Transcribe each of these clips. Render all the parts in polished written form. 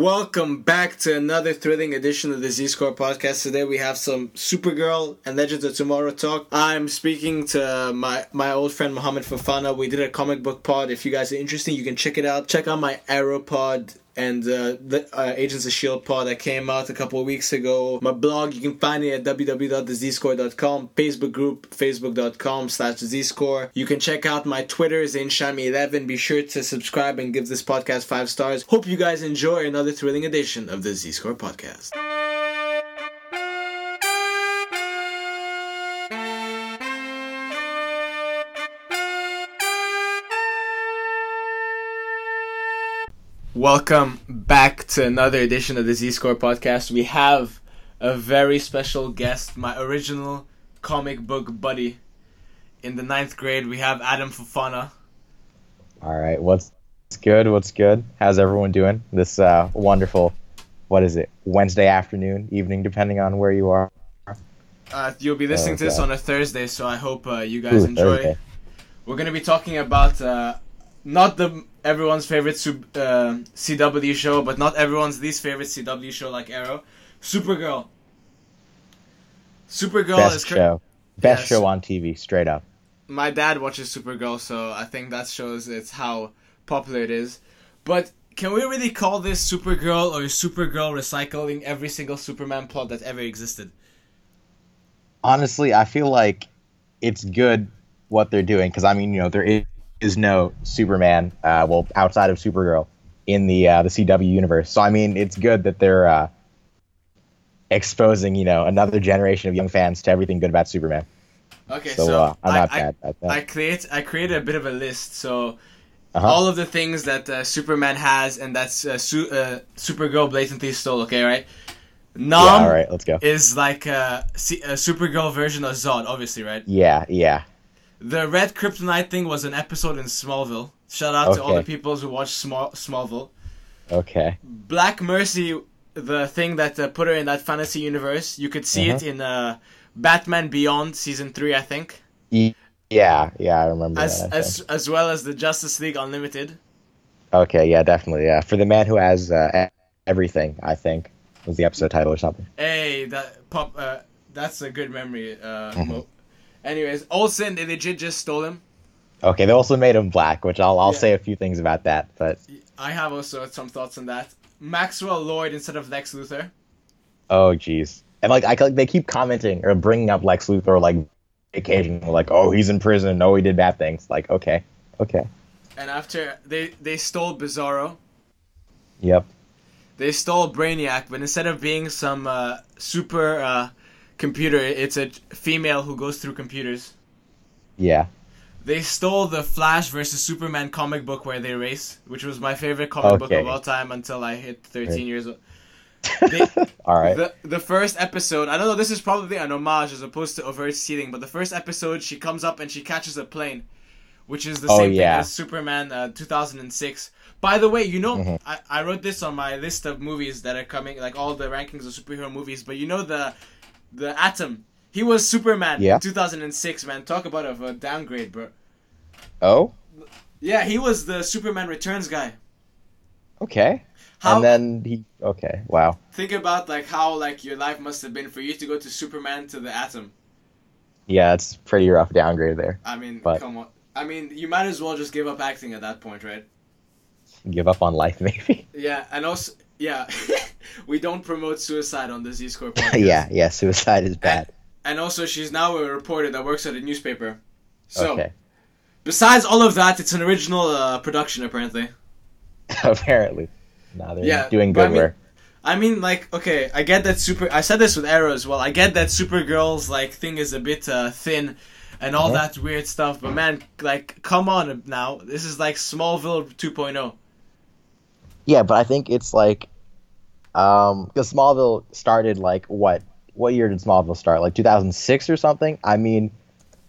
Welcome back to another thrilling edition of the Z-Score podcast. Today we have some Supergirl and Legends of Tomorrow talk. I'm speaking to my old friend Mohamed Fofana. We did a comic book pod. If you guys are interested, you can check it out. Check out my AeroPod and the Agents of S.H.I.E.L.D. pod that came out a couple of weeks ago. My blog, you can find it at www.thezscore.com. Facebook group, facebook.com/thezscore. You can check out my Twitters, InShami11. Be sure to subscribe and give this podcast 5 stars. Hope you guys enjoy another thrilling edition of the Z-Score podcast. Welcome back to another edition of the Z-Score podcast. We have a very special guest, my original comic book buddy. In the 9th grade, we have Adam Fofana. All right, what's good? How's everyone doing? This wonderful, Wednesday afternoon, evening, depending on where you are. You'll be listening to this on a Thursday, so I hope you guys enjoy. Thursday. We're going to be talking about... everyone's favorite CW show, but not everyone's least favorite CW show like Arrow. Supergirl. Supergirl is best show. Best show on TV, straight up. My dad watches Supergirl, so I think that shows it's how popular it is. But can we really call this Supergirl, or is Supergirl recycling every single Superman plot that ever existed? Honestly, I feel like it's good what they're doing, because, I mean, you know, there is no Superman, outside of Supergirl, in the CW universe. So, I mean, it's good that they're exposing, you know, another generation of young fans to everything good about Superman. Okay, so I'm not bad at that. I created a bit of a list, so all of the things that Superman has and that Supergirl blatantly stole, okay, right? Nom all right, let's go. Is like a Supergirl version of Zod, obviously, right? Yeah. The red kryptonite thing was an episode in Smallville. Shout out to all the people who watch Smallville. Okay. Black Mercy, the thing that put her in that fantasy universe, you could see it in Batman Beyond Season 3, I think. Yeah, I remember that. As well as the Justice League Unlimited. Okay, yeah, definitely, yeah. For the man who has everything, I think, was the episode title or something. Hey, that's a good memory, Mo. Anyways, Olsen, they legit just stole him. Okay, they also made him black, which I'll say a few things about that. But I have also some thoughts on that. Maxwell Lloyd instead of Lex Luthor. Oh, jeez. And they keep commenting or bringing up Lex Luthor occasionally, oh, he's in prison. No, he did bad things. Okay. And after they stole Bizarro. Yep. They stole Brainiac, but instead of being some super... computer, it's a female who goes through computers. Yeah. They stole the Flash versus Superman comic book where they race, which was my favorite comic book of all time until I hit 13 years old. All right. The first episode, I don't know, this is probably an homage as opposed to overt stealing, but the first episode, she comes up and she catches a plane, which is the same thing as Superman 2006. By the way, you know, I wrote this on my list of movies that are coming, like all the rankings of superhero movies, but you know the Atom. He was Superman in 2006, man. Talk about a downgrade, bro. Oh? Yeah, he was the Superman Returns guy. Okay. Okay, wow. Think about, how, your life must have been for you to go to Superman to the Atom. Yeah, it's pretty rough downgrade there. I mean, come on. I mean, you might as well just give up acting at that point, right? Give up on life, maybe. Yeah, and also... Yeah, we don't promote suicide on the Z-Score podcast. yeah, suicide is bad. And also, she's now a reporter that works at a newspaper. So, besides all of that, it's an original production, apparently. Apparently. No, they're doing good work. I mean, I get that I said this with Arrow as well. I get that Supergirl's, thing is a bit thin and all that weird stuff. But, man, come on now. This is like Smallville 2.0. Yeah, but I think it's because Smallville started what year did Smallville start? 2006 or something? I mean,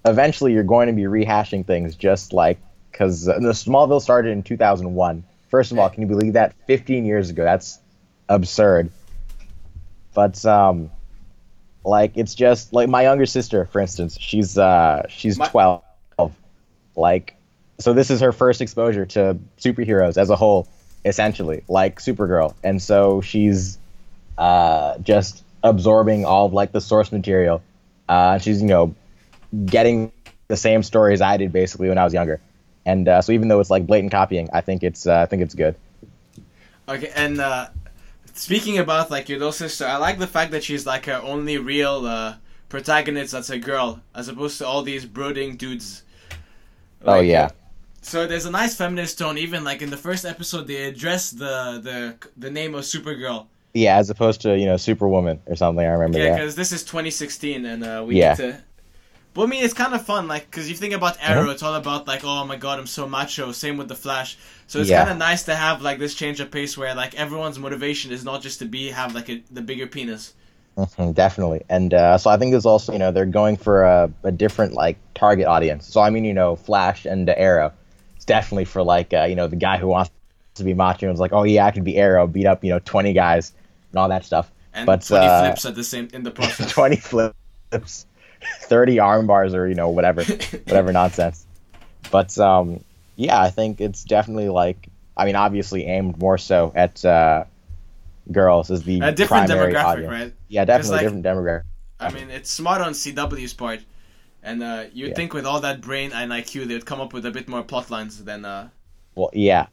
eventually you're going to be rehashing things just because the Smallville started in 2001. First of all, can you believe that? 15 years ago. That's absurd. But, it's just, my younger sister, for instance, she's 12. So this is her first exposure to superheroes as a whole. essentially, like Supergirl. And so she's just absorbing all of like the source material. She's, you know, getting the same story as I did basically when I was younger. And so even though it's like blatant copying, I think it's good. Okay, and speaking about like your little sister, I like the fact that she's like her only real protagonist that's a girl, as opposed to all these brooding dudes. Like, oh yeah. So there's a nice feminist tone. Even like in the first episode, they address the name of Supergirl. Yeah, as opposed to, you know, Superwoman or something. I remember that. Yeah, because this is 2016, and we need to. Well, I mean, it's kind of fun, like, because you think about Arrow, It's all about, like, oh my god, I'm so macho, same with The Flash, so it's kind of nice to have, like, this change of pace where, like, everyone's motivation is not just to have, like, the bigger penis. Mm-hmm, definitely, and so I think there's also, you know, they're going for a different, like, target audience, so I mean, you know, Flash and Arrow, it's definitely for, like, you know, the guy who wants to be macho, and is like, oh yeah, I could be Arrow, beat up, you know, 20 guys, and all that stuff. And but, 20 flips at the same, in the process. 20 flips. 30 arm bars or, you know, whatever nonsense. But, yeah, I think it's definitely, like, I mean, obviously aimed more so at girls as the primary audience. Right? Yeah, definitely like, different demographic. I mean, it's smart on CW's part. And you'd think with all that brain and IQ, they'd come up with a bit more plot lines than... Well, yeah.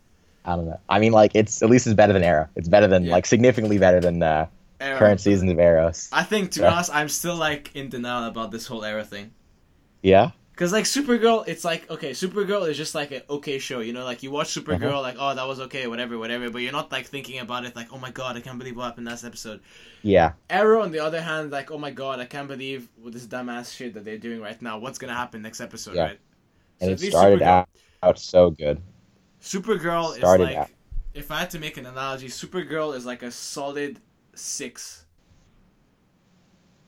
I don't know. I mean, like, it's at least it's better than Arrow. It's better than, like, significantly better than... Arrow. Current seasons of Arrow. I think, to be honest, I'm still, like, in denial about this whole Arrow thing. Yeah? Because, like, Supergirl, it's like, okay, Supergirl is just, like, an okay show, you know? Like, you watch Supergirl, like, oh, that was okay, whatever, but you're not, like, thinking about it, like, oh, my God, I can't believe what happened last episode. Yeah. Arrow, on the other hand, like, oh, my God, I can't believe this dumbass shit that they're doing right now. What's going to happen next episode, right? And so it started out so good. Supergirl is, like, if I had to make an analogy, Supergirl is, like, a solid... 6.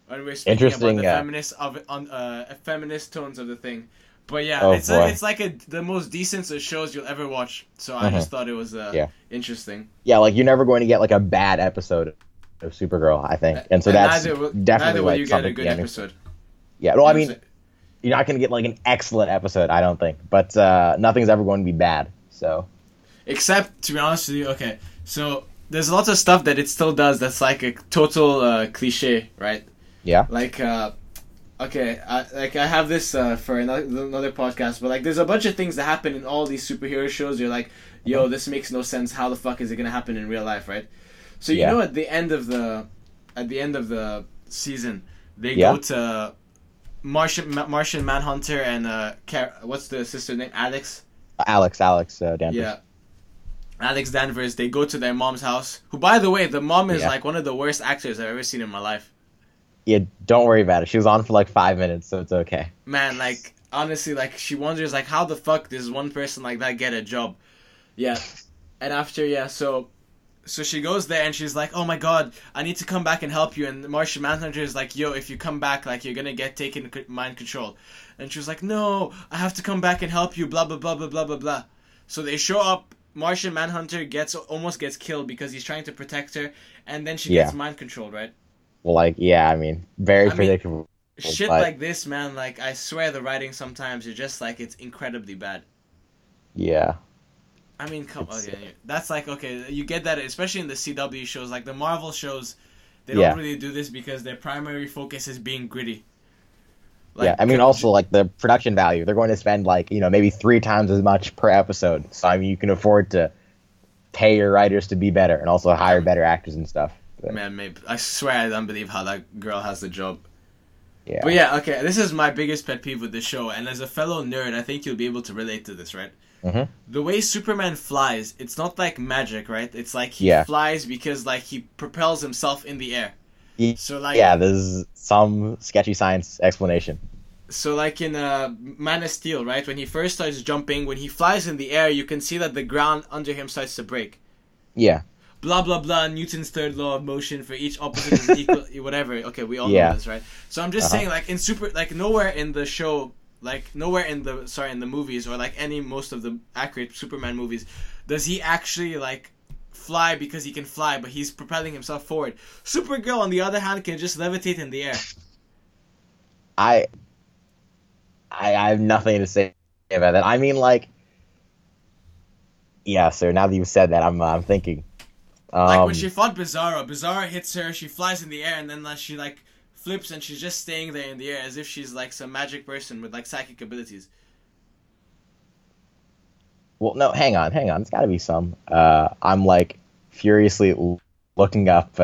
When we're speaking about the feminist tones of the thing, but yeah, it's like the most decent of shows you'll ever watch. So I just thought it was interesting. Yeah, like you're never going to get like a bad episode of Supergirl, I think, and so that's definitely like you get a good episode. Yeah, well, I mean, you're not going to get like an excellent episode, I don't think, but nothing's ever going to be bad. So, except to be honest with you, okay, so. There's lots of stuff that it still does that's like a total cliche, right? Yeah. Like, okay, I have this for another podcast, but like there's a bunch of things that happen in all these superhero shows. You're like, yo, this makes no sense. How the fuck is it gonna happen in real life, right? So you know, at the end of the season, they go to Martian Manhunter and what's the sister's name? Alex. Alex Danvers. Yeah. Alex Danvers, they go to their mom's house, who, by the way, the mom is, like, one of the worst actors I've ever seen in my life. Yeah, don't worry about it. She was on for, like, 5 minutes, so it's okay. Man, like, honestly, like, she wonders, like, how the fuck does one person like that get a job? Yeah. And after, so she goes there, and she's like, oh, my God, I need to come back and help you. And the Martian Manhunter is like, yo, if you come back, like, you're gonna get taken mind control. And she was like, no, I have to come back and help you, blah, blah, blah, blah, blah, blah, blah. So they show up. Martian Manhunter almost gets killed because he's trying to protect her, and then she gets mind controlled, right? Well, like, yeah, I mean, very predictable. Shit like this, man, like, I swear the writing sometimes is just, like, it's incredibly bad. Yeah. I mean, that's like, okay, you get that, especially in the CW shows, like, the Marvel shows, they don't really do this because their primary focus is being gritty. Like, yeah, I mean, also, like, the production value. They're going to spend, like, you know, maybe 3 times as much per episode. So, I mean, you can afford to pay your writers to be better and also hire better actors and stuff. But. Man, maybe. I swear I don't believe how that girl has the job. Yeah. But, yeah, okay, this is my biggest pet peeve with the show. And as a fellow nerd, I think you'll be able to relate to this, right? Mm-hmm. The way Superman flies, it's not like magic, right? It's like he flies because, like, he propels himself in the air. So, like, yeah, there's some sketchy science explanation. So, like, in Man of Steel, right, when he first starts jumping, when he flies in the air, you can see that the ground under him starts to break. Yeah. Blah, blah, blah, Newton's third law of motion for each opposite is equal, whatever. Okay, we all know this, right? So I'm just saying, like, in nowhere in the show, like, nowhere in the movies, or, like, most of the accurate Superman movies, does he actually, like... fly because he can fly, but he's propelling himself forward. Supergirl, on the other hand, can just levitate in the air. I have nothing to say about that. I mean, like, Yeah, sir. Now that you've said that, I'm thinking. Like when she fought Bizarro hits her, she flies in the air, and then she flips, and she's just staying there in the air as if she's like some magic person with like psychic abilities. Well, no, hang on. It's got to be some. I'm like furiously looking up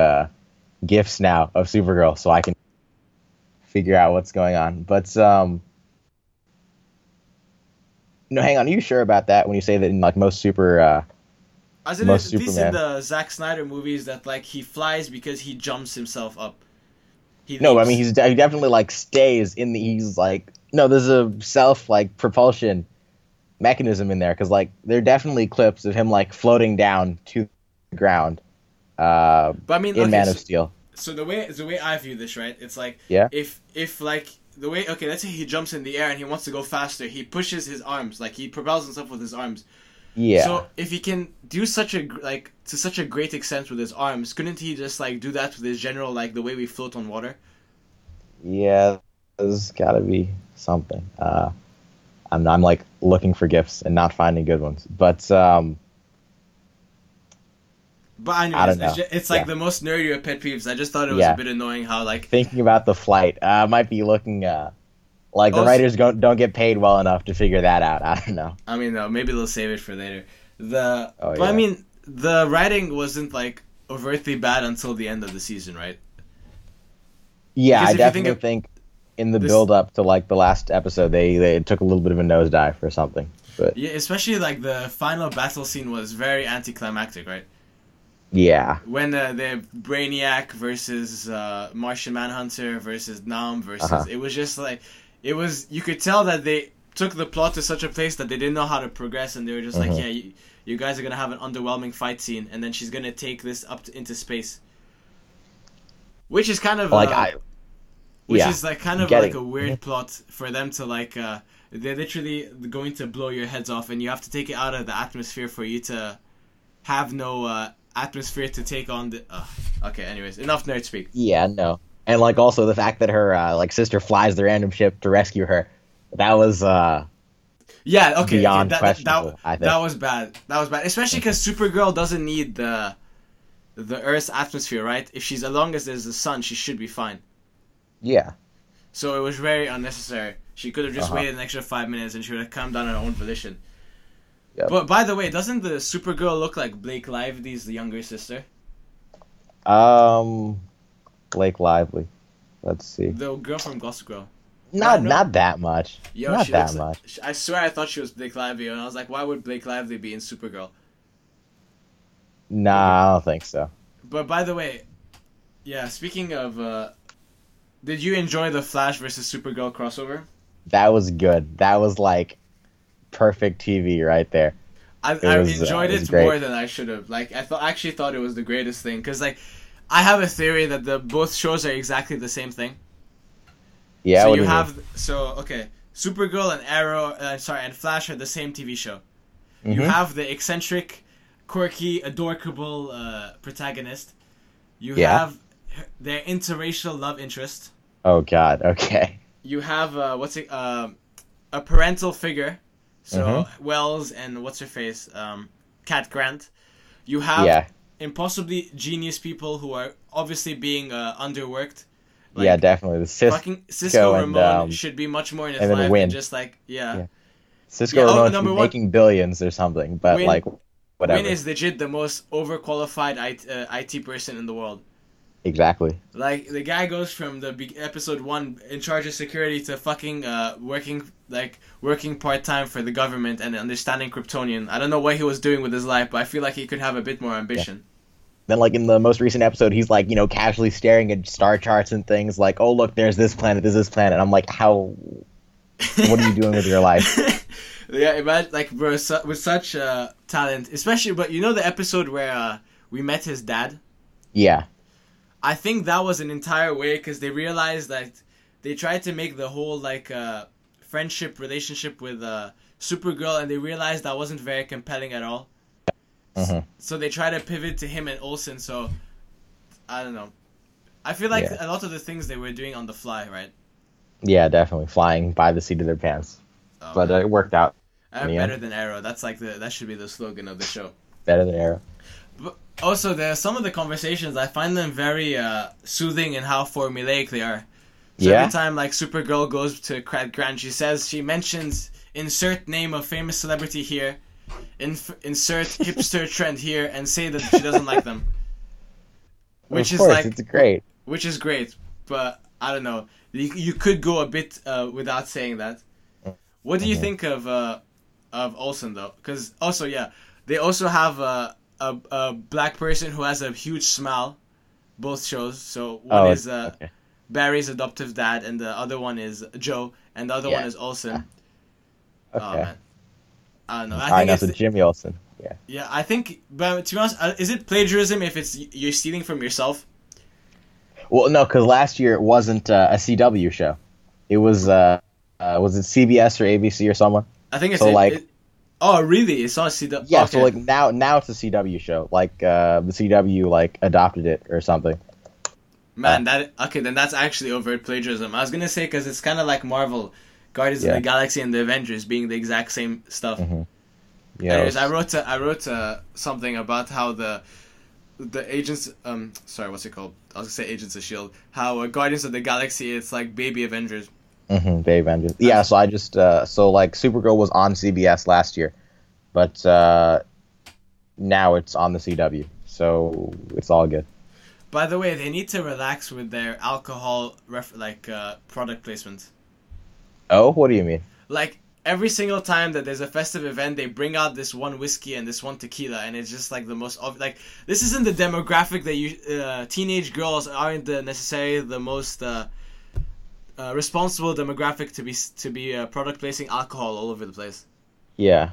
GIFs now of Supergirl so I can figure out what's going on. But no, hang on. Are you sure about that when you say that in like most super? Isn't it at least in the Zack Snyder movies that like he flies because he jumps himself up? No, I mean he definitely like stays in the. He's like no, there's a self like propulsion mechanism in there because like there are definitely clips of him like floating down to the ground but I mean, in Man of Steel. So the way I view this, right, it's like if like the way let's say he jumps in the air and he wants to go faster, he pushes his arms, like he propels himself with his arms. Yeah. So if he can do such a great extent with his arms, couldn't he just like do that with his general like the way we float on water? Yeah, there's gotta be something. I'm like looking for GIFs and not finding good ones, but But anyways, I don't know. It's like the most nerdy of pet peeves. I just thought it was a bit annoying how like thinking about the flight. I might be looking like the writers don't get paid well enough to figure that out. I don't know. I mean, no, maybe they'll save it for later. I mean, the writing wasn't like overtly bad until the end of the season, right? Yeah, because I definitely think in the build up to like the last episode, they took a little bit of a nosedive or something. But yeah, especially like the final battle scene was very anticlimactic, right? Yeah. When the Brainiac versus Martian Manhunter versus Nam versus... It was just like... It was... You could tell that they took the plot to such a place that they didn't know how to progress, and they were just like, yeah, you guys are going to have an underwhelming fight scene, and then she's going to take this into space. Which is kind of... Which is kind of a weird plot for them to like... they're literally going to blow your heads off, and you have to take it out of the atmosphere for you to have no... atmosphere to take on the... okay, anyways, enough nerd speak. Yeah, no. And, like, also the fact that her, sister flies the random ship to rescue her, that was, yeah, okay, beyond questionable, I think. That was bad. Especially because Supergirl doesn't need the Earth's atmosphere, right? If she's... As long as there's the sun, she should be fine. Yeah. So it was very unnecessary. She could have just waited an extra 5 minutes and she would have calmed down on her own volition. Yep. But by the way, doesn't the Supergirl look like Blake Lively's the younger sister? Blake Lively. Let's see. The girl from Gossip Girl. Not that much. Yo, not that much. I swear I thought she was Blake Lively, and I was like, why would Blake Lively be in Supergirl? Nah, I don't think so. But by the way, yeah, speaking of, did you enjoy the Flash versus Supergirl crossover? That was good. That was like... perfect TV right there. I enjoyed it more than I should have. Like I actually thought it was the greatest thing because like I have a theory that both shows are exactly the same thing. Yeah. So Supergirl and Arrow, and Flash are the same TV show. Mm-hmm. You have the eccentric, quirky, adorable protagonist. You have their interracial love interest. Oh God. Okay. You have a parental figure. So, Wells and what's-her-face, Cat Grant. You have impossibly genius people who are obviously being underworked. Like, yeah, definitely. The Cisco Ramon should be much more in his life than just like, Cisco Ramon making billions or something, but Win, like, whatever. Win is legit the most overqualified IT person in the world. Exactly. Like, the guy goes from the episode 1 in charge of security to fucking working part-time for the government and understanding Kryptonian. I don't know what he was doing with his life, but I feel like he could have a bit more ambition. Yeah. Then, like, in the most recent episode, he's, like, you know, casually staring at star charts and things like, oh, look, there's this planet, there's this planet. I'm like, how... what are you doing with your life? Yeah, imagine, like, bro, with such talent, especially, but you know the episode where we met his dad? Yeah. I think that was an entire way because they realized that they tried to make the whole like friendship relationship with Supergirl, and they realized that wasn't very compelling at all. So they tried to pivot to him and Olsen. So I don't know. I feel like a lot of the things they were doing on the fly, right? Yeah, definitely flying by the seat of their pants, but it worked out. Better than Arrow. That's like that should be the slogan of the show. Better than Arrow. But also, there are some of the conversations, I find them very soothing in how formulaic they are. So every time, like, Supergirl goes to Grant, she mentions, insert name of famous celebrity here, insert hipster trend here, and say that she doesn't like them. Which of course, is like, it's great. Which is great, but I don't know. You could go a bit without saying that. What do you think of Olsen, though? Because also, they also have a black person who has a huge smile, both shows. So one is Barry's adoptive dad, and the other one is Joe, and the other one is Olsen. Okay. Oh, man. I don't know. I think it's Jimmy Olsen. Yeah. Yeah, I think, but to be honest, is it plagiarism if it's you're stealing from yourself? Well, no, because last year it wasn't a CW show. It was it CBS or ABC or someone? I think it's oh, really? It's not CW. Yeah, okay. So like now it's a CW show. Like the CW like adopted it or something. Man, then that's actually overt plagiarism. I was gonna say because it's kind of like Marvel, Guardians of the Galaxy and the Avengers being the exact same stuff. Mm-hmm. Yeah. Anyways, I wrote something about how the agents what's it called? I was gonna say Agents of S.H.I.E.L.D. How Guardians of the Galaxy, it's like baby Avengers. Mm-hmm, baby Avengers. Yeah, so I just Supergirl was on CBS last year, but now it's on the CW, so it's all good. By the way, they need to relax with their alcohol product placement. Oh, what do you mean? Like every single time that there's a festive event, they bring out this one whiskey and this one tequila, and it's just like the most this isn't the demographic that you teenage girls aren't necessarily the most responsible demographic to be product placing alcohol all over the place. Yeah.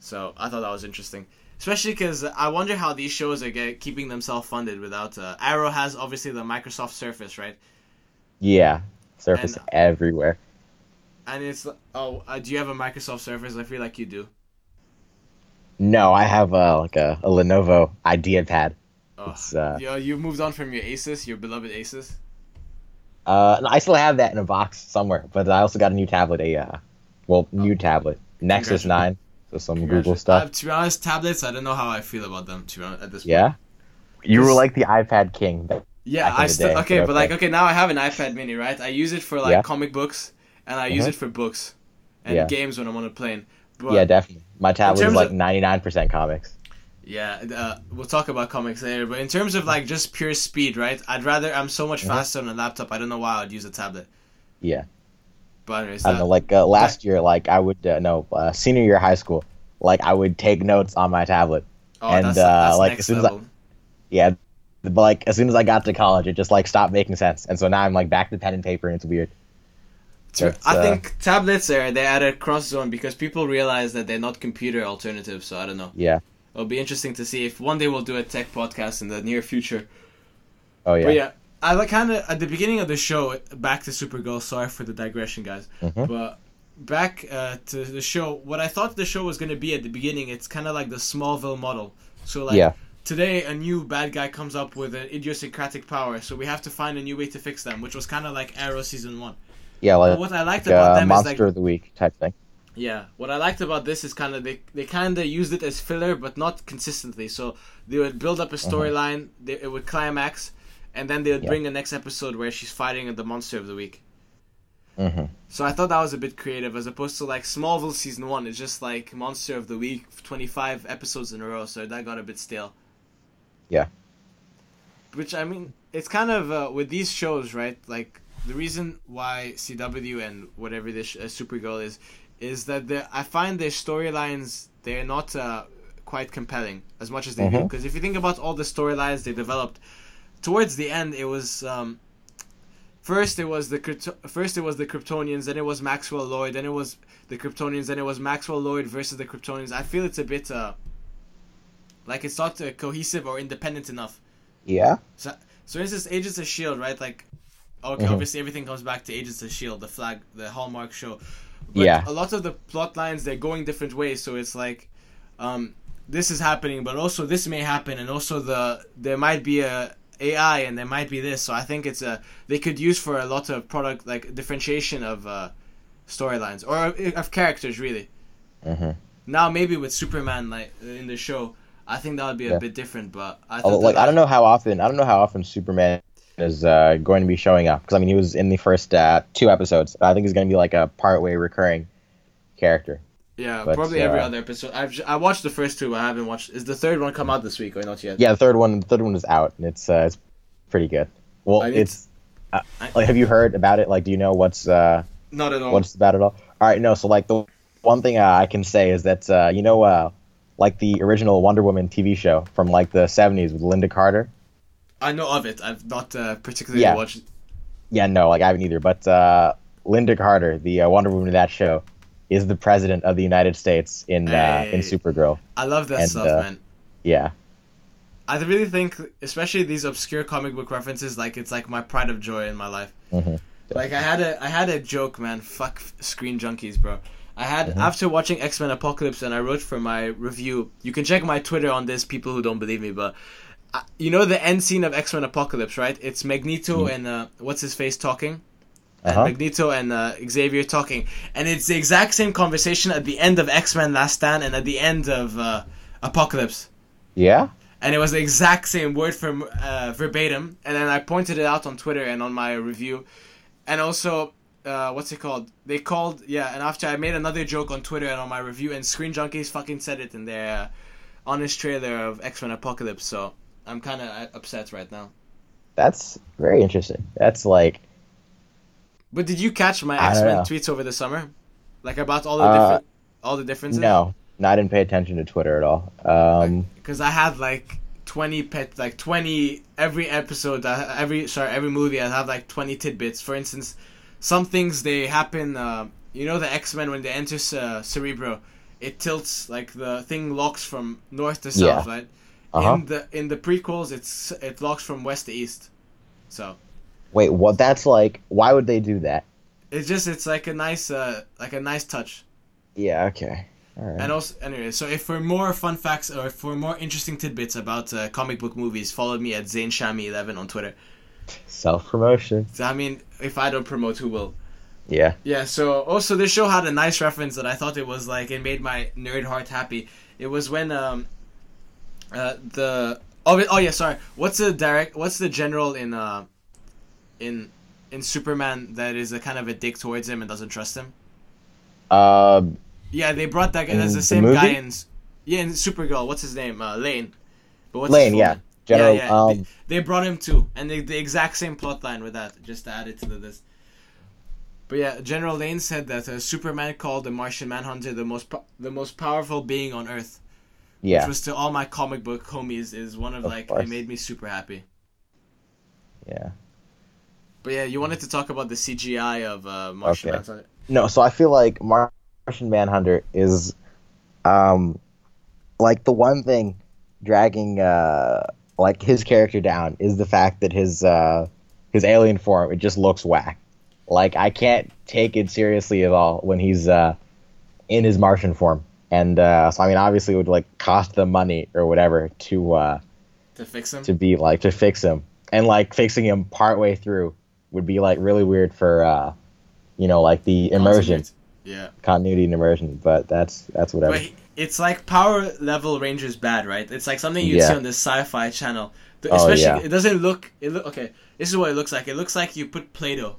So I thought that was interesting, especially because I wonder how these shows are keeping themselves funded without. Arrow has obviously the Microsoft Surface, right? Yeah, Surface and, everywhere. And it's do you have a Microsoft Surface? I feel like you do. No, I have a Lenovo IdeaPad. Oh, you moved on from your Asus, your beloved Asus. No, I still have that in a box somewhere, but I also got a new tablet, Nexus 9, so some Google stuff. To be honest, tablets, I don't know how I feel about them, to be honest, at this point. Yeah? You were like the iPad king. Now I have an iPad mini, right? I use it for comic books, and I use it for books and games when I'm on a plane. But yeah, definitely. My tablet is 99% comics. Yeah, we'll talk about comics later, but in terms of just pure speed, right? I'm so much faster on a laptop. I don't know why I'd use a tablet. Yeah. But anyways, I don't know, last year, I would senior year of high school, I would take notes on my tablet. Oh, and that's next as soon level. As soon as I got to college, it just stopped making sense, and so now I'm back to pen and paper, and it's weird. I think tablets they're at a cross zone because people realize that they're not computer alternatives. So I don't know. Yeah. It'll be interesting to see if one day we'll do a tech podcast in the near future. Oh, yeah. But, I kind of, at the beginning of the show, back to Supergirl, sorry for the digression, guys. Mm-hmm. But back to the show, what I thought the show was going to be at the beginning, it's kind of like the Smallville model. So, today a new bad guy comes up with an idiosyncratic power, so we have to find a new way to fix them, which was kind of like Arrow Season 1. Yeah, but what I liked about them is Monster of the Week type thing. Yeah, what I liked about this is kind of they kind of used it as filler, but not consistently. So they would build up a storyline, it would climax, and then they would bring the next episode where she's fighting the Monster of the Week. Mm-hmm. So I thought that was a bit creative, as opposed to Smallville Season 1. It's just Monster of the Week, 25 episodes in a row, so that got a bit stale. Yeah. Which, I mean, it's kind of, with these shows, right, the reason why CW and whatever this Supergirl is that I find their storylines, they're not quite compelling as much as they do. Because if you think about all the storylines they developed, towards the end, it was... first it was the Kryptonians, then it was Maxwell Lloyd, then it was the Kryptonians, then it was Maxwell Lloyd versus the Kryptonians. I feel it's a bit... it's not cohesive or independent enough. Yeah. So it's just Agents of S.H.I.E.L.D., right? Obviously everything comes back to Agents of S.H.I.E.L.D., the flag, the Hallmark show. But a lot of the plot lines, they're going different ways, so it's this is happening, but also this may happen, and also there might be a AI, and there might be this. So I think it's they could use for a lot of product differentiation of storylines or of characters, really. Mm-hmm. Now maybe with Superman like in the show, I think that would be a bit different. But I thought I don't know how often Superman is going to be showing up, because I mean he was in the first two episodes. I think he's going to be like a partway recurring character. Yeah, but probably every other episode. I watched the first two, but I haven't watched. Is the third one come out this week or not yet? Yeah, the third one is out, and it's pretty good. Well, have you heard about it? Like, do you know what's not at all? What's about it all? All right, no. So like the one thing I can say is that like the original Wonder Woman TV show from like the 70s with Linda Carter. I know of it. I've not particularly watched it. Yeah, no, like I haven't either. But Linda Carter, the Wonder Woman of that show, is the president of the United States in Supergirl. I love that stuff, man. Yeah. I really think, especially these obscure comic book references, like it's like my pride of joy in my life. Mm-hmm. Like I had a joke, man. Fuck Screen Junkies, bro. I had after watching X-Men Apocalypse, and I wrote for my review. You can check my Twitter on this, people who don't believe me, but you know the end scene of X-Men Apocalypse, right? It's Magneto and what's his face talking. And Magneto and Xavier talking, and it's the exact same conversation at the end of X-Men Last Stand and at the end of Apocalypse. Yeah? And it was the exact same word from verbatim, and then I pointed it out on Twitter and on my review. And also, what's it called? They called, and after I made another joke on Twitter and on my review, and Screen Junkies fucking said it in their honest trailer of X-Men Apocalypse, so I'm kind of upset right now. That's very interesting. That's like... But did you catch my X-Men tweets over the summer? Like about all the differences? No, I didn't pay attention to Twitter at all. Because I had like 20 every episode, every movie I'd have like 20 tidbits. For instance, some things they happen, you know the X-Men when they enter Cerebro, it tilts, like the thing locks from north to south, right? In the prequels, it locks from west to east. So... Wait, what? That's like, why would they do that? It's like a nice, touch. Yeah. Okay. All right. And also, anyway, so if for more fun facts or for more interesting tidbits about comic book movies, follow me at ZaneShammy11 on Twitter. Self promotion. I mean, if I don't promote, who will? Yeah. Yeah. So also, this show had a nice reference that I thought it was like it made my nerd heart happy. It was when what's the general in Superman that is a kind of a dick towards him and doesn't trust him? Yeah, they brought that guy. That's the same movie? Guy in Supergirl. What's his name? Lane. But what's Lane, yeah. General, yeah. They brought him too, and the exact same plot line with that, just to add it to the list. But yeah, General Lane said that Superman called the Martian Manhunter the most powerful being on Earth. Yeah. Which was to all my comic book homies is one of like, course. It made me super happy. Yeah. But yeah, you wanted to talk about the CGI of Martian Manhunter. No, so I feel like Martian Manhunter is, like the one thing dragging like his character down is the fact that his alien form, it just looks whack. Like I can't take it seriously at all when he's in his Martian form, and so I mean obviously it would like cost them money or whatever to fix him, to fix him, and like fixing him partway through would be like really weird for like the immersion. Yeah. Continuity and immersion, but that's whatever. But it's like power level Rangers bad, right? It's like something you'd see on the sci-fi channel. It doesn't look okay. This is what it looks like. It looks like you put Play-Doh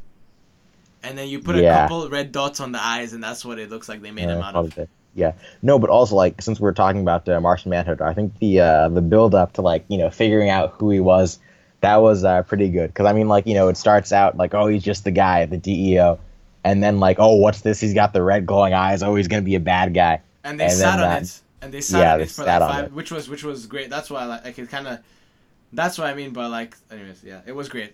and then you put a couple red dots on the eyes, and that's what it looks like they made him out of. Yeah. No, but also like since we're talking about Martian Manhunter, I think the build up to like, figuring out who he was, that was pretty good. Because I mean like, it starts out like, oh, he's just the guy, the DEO. And then like, oh, what's this? He's got the red glowing eyes. Oh, he's gonna be a bad guy. And they sat on it for like five, which was great. That's why that's what I mean by like. Anyways, yeah, it was great.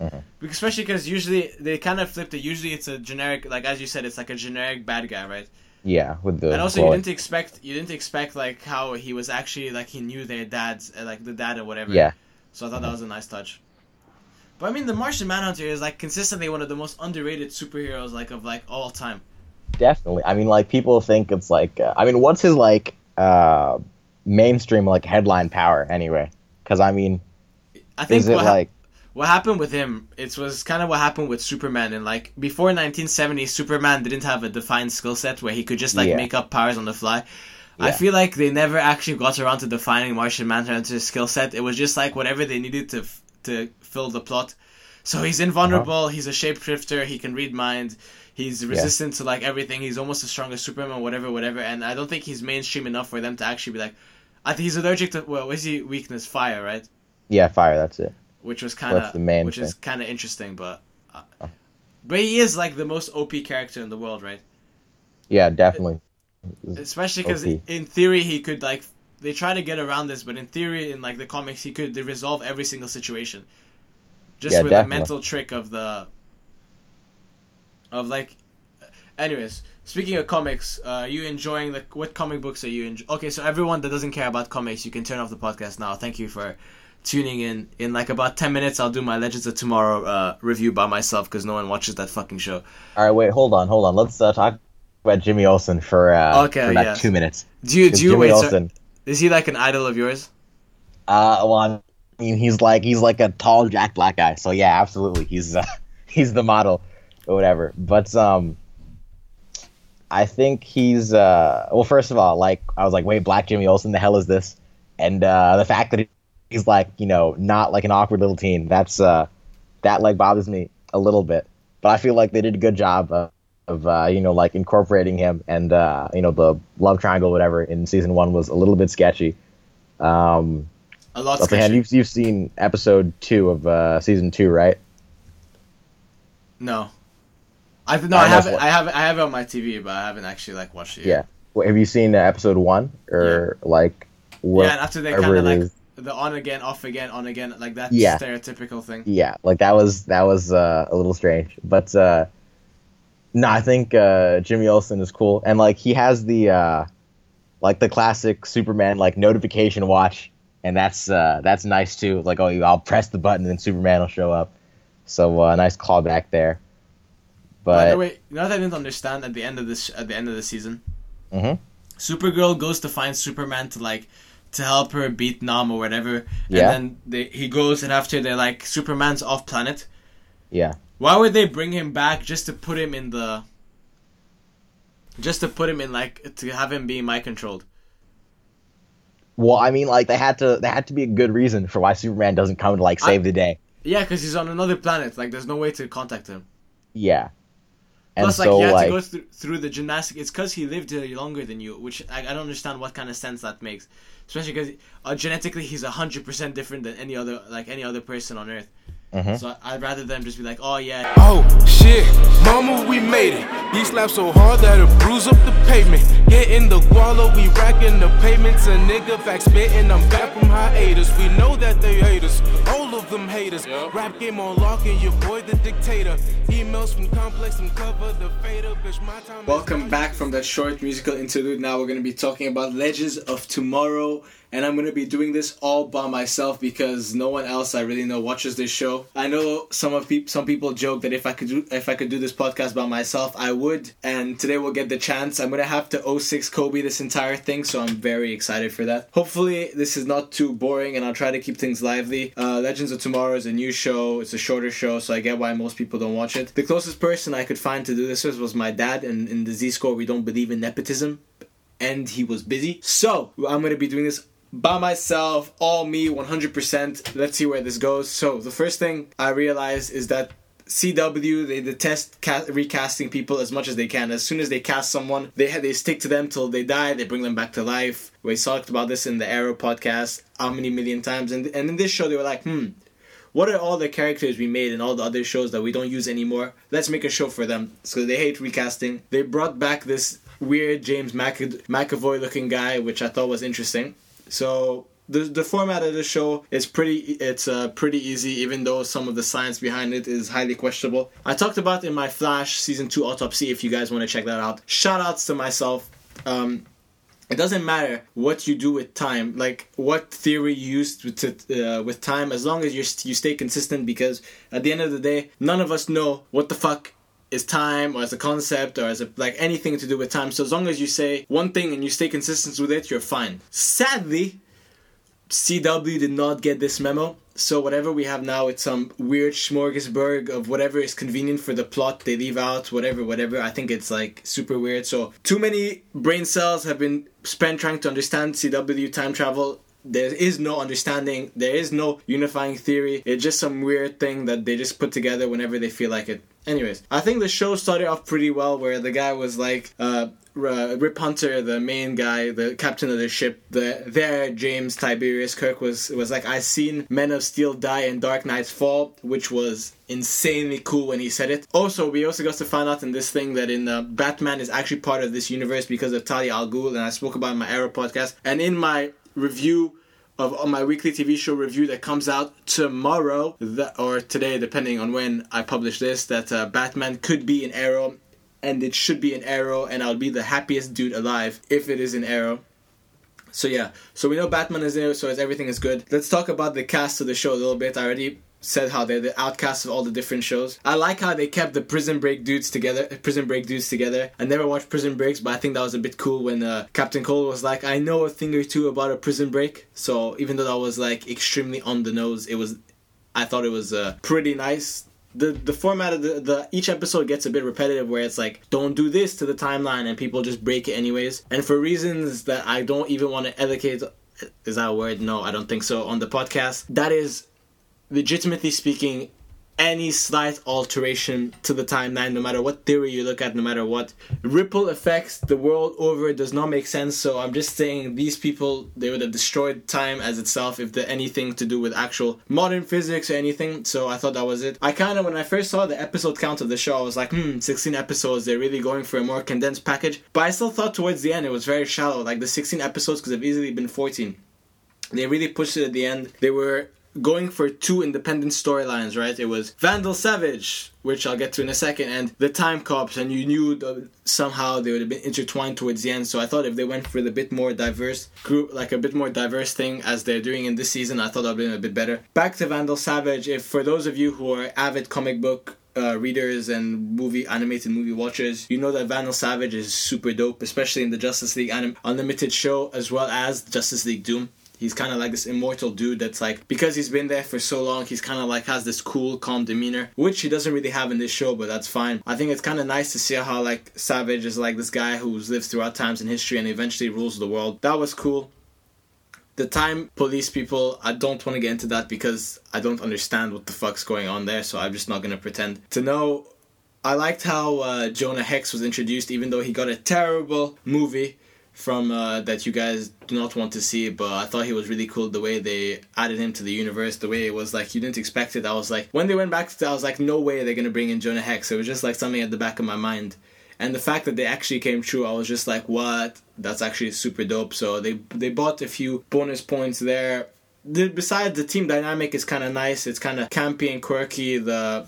Mm-hmm. Especially because usually they kind of flipped it. Usually it's a generic, like as you said, it's like a generic bad guy, right? Yeah, and also glowing. you didn't expect like how he was actually like he knew their dads, like the dad or whatever. Yeah. So I thought that was a nice touch. But I mean, the Martian Manhunter is like consistently one of the most underrated superheroes like of like all time. Definitely. I mean, like people think it's like what's his like mainstream like headline power anyway? Because I mean, I think what happened with him, it was kind of what happened with Superman. And like before 1970, Superman didn't have a defined skill set where he could just like make up powers on the fly. Yeah. I feel like they never actually got around to defining Martian Manhunter's skill set. It was just like whatever they needed to fill the plot. So he's invulnerable, he's a shapeshifter, he can read minds, he's resistant to like everything, he's almost as strong as Superman, whatever, and I don't think he's mainstream enough for them to actually be like, I think he's allergic to, well, is he weakness? Fire, right? Yeah, fire, that's it. Which was kind of, is kind of interesting, but he is like the most OP character in the world, right? Yeah, definitely. Especially because in theory he could like, they try to get around this, but in theory in like the comics he could resolve every single situation, just with a mental trick of the, of like, anyways. Speaking of comics, are you enjoying the, what comic books are you enjoying? Okay, so everyone that doesn't care about comics, you can turn off the podcast now. Thank you for tuning in. In like about 10 minutes, I'll do my Legends of Tomorrow review by myself because no one watches that fucking show. All right, wait, hold on. Let's talk about Jimmy Olsen for about 2 minutes. Do you Jimmy Olsen, is he like an idol of yours? I mean, he's like a tall Jack Black guy. So yeah, absolutely, he's the model or whatever. But I think he's, well, first of all, like, I was like, wait, Black Jimmy Olsen, the hell is this? And the fact that he's like, you know, not like an awkward little teen, that's, that like bothers me a little bit. But I feel like they did a good job of you know, like incorporating him and, you know, the love triangle, whatever, in season 1 was a little bit sketchy. A lot sketchy. Man, you've seen episode 2 of season 2, right? No. I have it on my TV, but I haven't actually like watched it yet. Yeah. Well, have you seen episode 1 or like? What, yeah, and after they kind of like the on again, off again, on again, like that stereotypical thing. Yeah, like that was a little strange, but no, I think Jimmy Olsen is cool, and like he has the like the classic Superman like notification watch, and that's nice too. Like, oh, I'll press the button and Superman will show up. So nice callback there. But by the way, you know what I didn't understand at the end of the season? Mm-hmm. Supergirl goes to find Superman to help her beat Nam or whatever, and then he goes, and after they're like, Superman's off planet. Yeah. Why would they bring him back just to put him in the? Just to put him in like to have him be mind controlled. Well, I mean, like they had to be a good reason for why Superman doesn't come to like save the day. Yeah, because he's on another planet. Like, there's no way to contact him. Yeah. And plus, so, like, you had to go through the gymnastics. It's because he lived here longer than you, which I don't understand what kind of sense that makes. Especially because genetically, he's 100% different than any other person on Earth. Mm-hmm. So I'd rather them just be like, oh, yeah. Oh, shit. Mama, we made it. He slapped so hard that it bruised up the pavement. Get in the guala, we racking the payments. A nigga back spitting, I'm back from hiatus. We know that they hate us. All of them hate us. Yep. Rap game on lock and your boy the dictator. Emails from Complex and Cover the fader. Bitch, my time. Welcome back from that short musical interlude. Now we're going to be talking about Legends of Tomorrow. And I'm going to be doing this all by myself because no one else I really know watches this show. I know some people joke that if I could do this podcast by myself, I would. And today we'll get the chance. I'm going to have to 06 Kobe this entire thing, so I'm very excited for that. Hopefully this is not too boring and I'll try to keep things lively. Legends of Tomorrow is a new show. It's a shorter show, so I get why most people don't watch it. The closest person I could find to do this with was my dad. And in the Z-Score, we don't believe in nepotism. And he was busy. So I'm going to be doing this by myself, all me, 100%. Let's see where this goes. So the first thing I realized is that CW, they detest recasting people as much as they can. As soon as they cast someone, they stick to them till they die. They bring them back to life. We talked about this in the Arrow podcast how many million times. And in this show, they were like, what are all the characters we made in all the other shows that we don't use anymore? Let's make a show for them. So they hate recasting. They brought back this weird James McAvoy looking guy, which I thought was interesting. So the format of the show is pretty easy, even though some of the science behind it is highly questionable. I talked about in my Flash season 2 autopsy, if you guys want to check that out. Shout outs to myself. It doesn't matter what you do with time, like what theory you use with time, as long as you stay consistent, because at the end of the day, none of us know what the fuck is time, or as a concept, or as a, like, anything to do with time. So as long as you say one thing and you stay consistent with it, you're fine. Sadly, CW did not get this memo, So whatever we have now, it's some weird smorgasbord of whatever is convenient for the plot. They leave out whatever. I think it's like super weird. So too many brain cells have been spent trying to understand CW time travel. There is no understanding. There is no unifying theory. It's just some weird thing that they just put together whenever they feel like it. Anyways, I think the show started off pretty well, where the guy was like, Rip Hunter, the main guy, the captain of the ship, James Tiberius Kirk was like, "I've seen Men of Steel die and Dark Knights fall," which was insanely cool when he said it. Also, we also got to find out in this thing that in Batman is actually part of this universe because of Talia al Ghul, and I spoke about it in my Arrow podcast. And in my review of my weekly TV show review that comes out tomorrow, or today, depending on when I publish this, that Batman could be in Arrow, and it should be in Arrow, and I'll be the happiest dude alive if it is in Arrow. So yeah, so we know Batman is there, so everything is good. Let's talk about the cast of the show a little bit. I already said how they're the outcasts of all the different shows. I like how they kept the Prison Break dudes together. I never watched Prison Breaks, but I think that was a bit cool when Captain Cole was like, "I know a thing or two about a prison break." So even though that was like extremely on the nose, I thought it was pretty nice. The format of each episode gets a bit repetitive, where it's like, don't do this to the timeline, and people just break it anyways. And for reasons that I don't even want to educate, is that a word? No, I don't think so. On the podcast, that is, legitimately speaking, any slight alteration to the timeline, no matter what theory you look at, no matter what ripple effects the world over, it does not make sense. So I'm just saying, these people, they would have destroyed time as itself if there anything to do with actual modern physics or anything. So I thought that was it. I kind of, when I first saw the episode count of the show, I was like, 16 episodes, they're really going for a more condensed package. But I still thought towards the end it was very shallow, like the 16 episodes could have easily been 14. They really pushed it at the end. They were going for two independent storylines, right? It was Vandal Savage, which I'll get to in a second, and the Time Cops, and you knew that somehow they would have been intertwined towards the end. So I thought if they went for the bit more diverse group, like a bit more diverse thing as they're doing in this season, I thought that would have been a bit better. Back to Vandal Savage, if for those of you who are avid comic book readers and animated movie watchers, you know that Vandal Savage is super dope, especially in the Justice League Unlimited show, as well as Justice League Doom. He's kind of like this immortal dude that's like, because he's been there for so long, he's kind of like has this cool, calm demeanor, which he doesn't really have in this show, but that's fine. I think it's kind of nice to see how like Savage is like this guy who's lived throughout times in history and eventually rules the world. That was cool. The Time Police people, I don't want to get into that because I don't understand what the fuck's going on there, so I'm just not going to pretend to know. I liked how Jonah Hex was introduced, even though he got a terrible movie from that you guys do not want to see, but I thought he was really cool the way they added him to the universe, the way it was like you didn't expect it. I was like, when they went back to that, I was like, no way they're gonna bring in Jonah Hex. It was just like something at the back of my mind, and the fact that they actually came true, I was just like, what? That's actually super dope. So they bought a few bonus points there. Besides, the team dynamic is kind of nice. It's kind of campy and quirky. The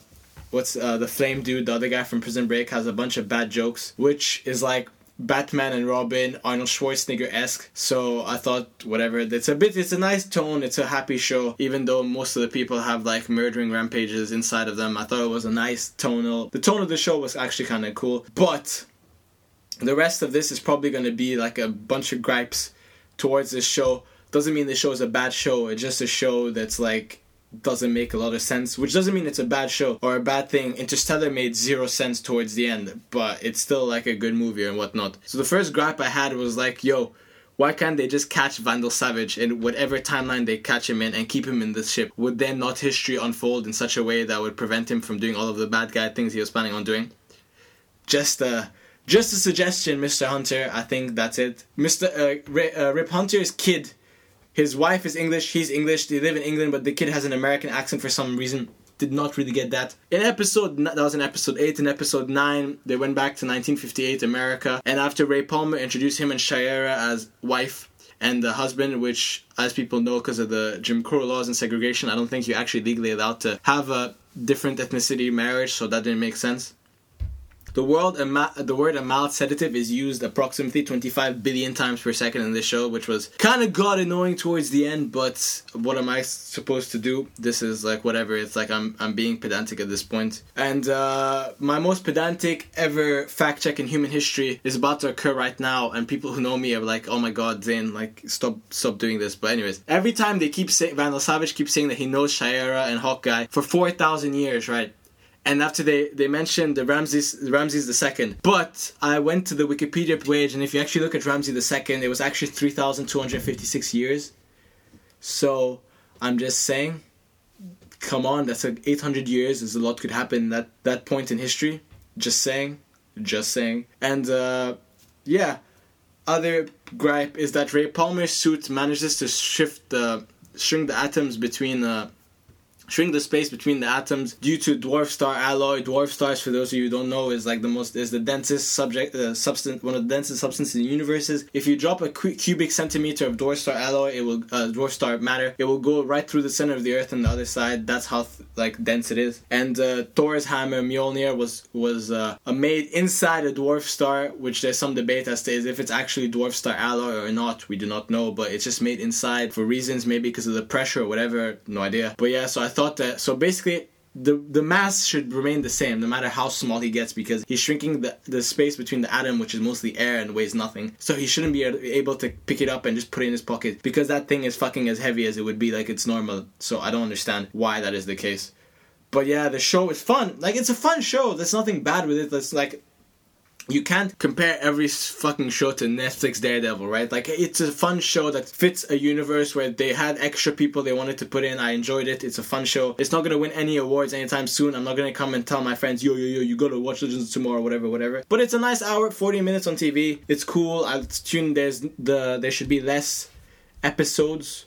Flame dude, the other guy from Prison Break, has a bunch of bad jokes, which is like Batman and Robin, Arnold Schwarzenegger-esque. So I thought, whatever, it's a nice tone, it's a happy show, even though most of the people have like murdering rampages inside of them. I thought it was a nice tonal. The tone of the show was actually kind of cool, but the rest of this is probably going to be like a bunch of gripes towards this show. Doesn't mean the show is a bad show, it's just a show that's like doesn't make a lot of sense, which doesn't mean it's a bad show or a bad thing. Interstellar made 0 sense towards the end, but it's still like a good movie and whatnot. So the first gripe I had was like, yo, why can't they just catch Vandal Savage in whatever timeline they catch him in and keep him in this ship? Would then not history unfold in such a way that would prevent him from doing all of the bad guy things he was planning on doing? Just a suggestion, Mr. Hunter. I think that's it. Rip Hunter's kid, his wife is English, he's English, they live in England, but the kid has an American accent for some reason. Did not really get that. That was in episode 8, in episode 9, they went back to 1958 America, and after Ray Palmer introduced him and Shiera as wife and the husband, which, as people know, because of the Jim Crow laws and segregation, I don't think you're actually legally allowed to have a different ethnicity marriage, so that didn't make sense. The word mild sedative is used approximately 25 billion times per second in this show, which was kind of got annoying towards the end, but what am I supposed to do? This is like whatever. It's like I'm being pedantic at this point. And my most pedantic ever fact check in human history is about to occur right now, and people who know me are like, oh my god, Zane, like stop doing this. But anyways, every time they keep saying, Vandal Savage keeps saying that he knows Shiera and Hawkeye for 4,000 years, right? And after they mentioned the Ramses II, but I went to the Wikipedia page, and if you actually look at Ramses II, it was actually 3,256 years. So I'm just saying, come on, that's like 800 years. There's a lot could happen at that point in history. Just saying. And yeah, other gripe is that Ray Palmer's suit manages to shrink the space between the atoms due to dwarf star alloy. Dwarf stars, for those of you who don't know, is one of the densest substances in the universes. If you drop a cubic centimeter of dwarf star alloy, it will dwarf star matter. It will go right through the center of the Earth and the other side. That's how dense it is. And Thor's hammer Mjolnir was made inside a dwarf star, which there's some debate as to if it's actually dwarf star alloy or not. We do not know, but it's just made inside for reasons, maybe because of the pressure or whatever. No idea. But yeah, so I thought that, so basically the mass should remain the same no matter how small he gets, because he's shrinking the space between the atom, which is mostly air and weighs nothing, so he shouldn't be able to pick it up and just put it in his pocket, because that thing is fucking as heavy as it would be like it's normal. So I don't understand why that is the case. But yeah, the show is fun. Like, it's a fun show. There's nothing bad with it. That's like, you can't compare every fucking show to Netflix Daredevil, right? Like, it's a fun show that fits a universe where they had extra people they wanted to put in. I enjoyed it. It's a fun show. It's not going to win any awards anytime soon. I'm not going to come and tell my friends, yo, you got to watch Legends of Tomorrow, whatever. But it's a nice hour, 40 minutes on TV. It's cool. I tuned, there should be less episodes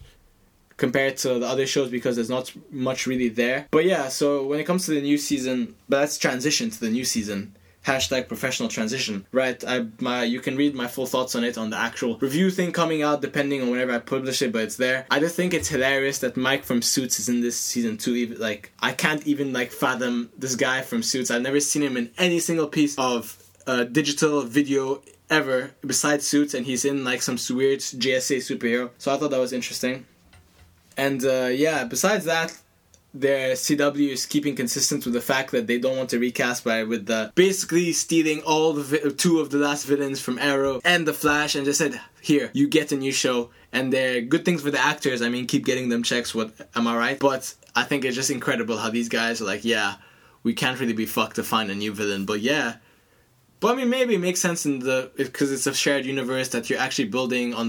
compared to the other shows because there's not much really there. But yeah, so when it comes to the new season, let's transition to the new season. # professional transition, right? You can read my full thoughts on it on the actual review thing coming out, depending on whenever I publish it, but it's there. I just think it's hilarious that Mike from Suits is in this season 2. Like, I can't even fathom this guy from Suits. I've never seen him in any single piece of digital video ever besides Suits, and he's in some weird JSA superhero. So I thought that was interesting. And yeah, besides that, their CW is keeping consistent with the fact that they don't want to recast basically stealing all the two of the last villains from Arrow and the Flash, and just said, here, you get a new show. And they're good things for the actors. I mean, keep getting them checks. What, am I right? But I think it's just incredible how these guys are like, yeah, we can't really be fucked to find a new villain, but yeah. But I mean, maybe it makes sense because it's a shared universe that you're actually building on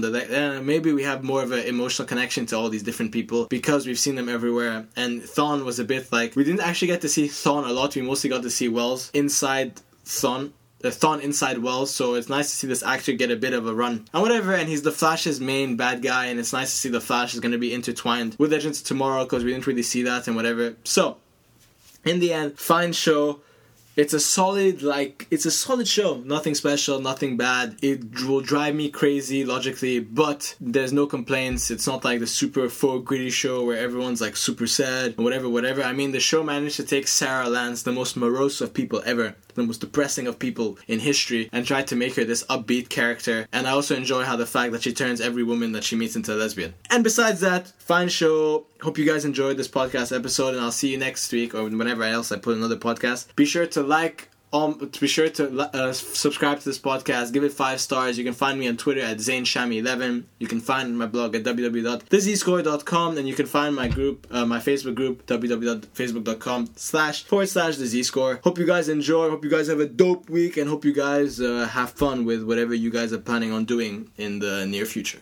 maybe we have more of an emotional connection to all these different people because we've seen them everywhere. And Thawne was a bit we didn't actually get to see Thawne a lot. We mostly got to see Wells inside Thawne. Thawne inside Wells, so it's nice to see this actor get a bit of a run. And whatever, and he's the Flash's main bad guy, and it's nice to see the Flash is going to be intertwined with Legends of Tomorrow because we didn't really see that and whatever. So, in the end, fine show. It's a solid, it's a solid show. Nothing special, nothing bad. It will drive me crazy, logically, but there's no complaints. It's not like the super faux gritty show where everyone's, super sad, whatever. I mean, the show managed to take Sarah Lance, the most morose of people ever, the most depressing of people in history, and tried to make her this upbeat character. And I also enjoy how the fact that she turns every woman that she meets into a lesbian. And besides that, fine show. Hope you guys enjoyed this podcast episode, and I'll see you next week or whenever else I put another podcast. Be sure to be sure to subscribe to this podcast. Give it 5 stars. You can find me on Twitter at ZaneShammy11. You can find my blog at www.thezscore.com, and you can find my group, my Facebook group, www.facebook.com//thezscore. Hope you guys enjoy. Hope you guys have a dope week, and hope you guys have fun with whatever you guys are planning on doing in the near future.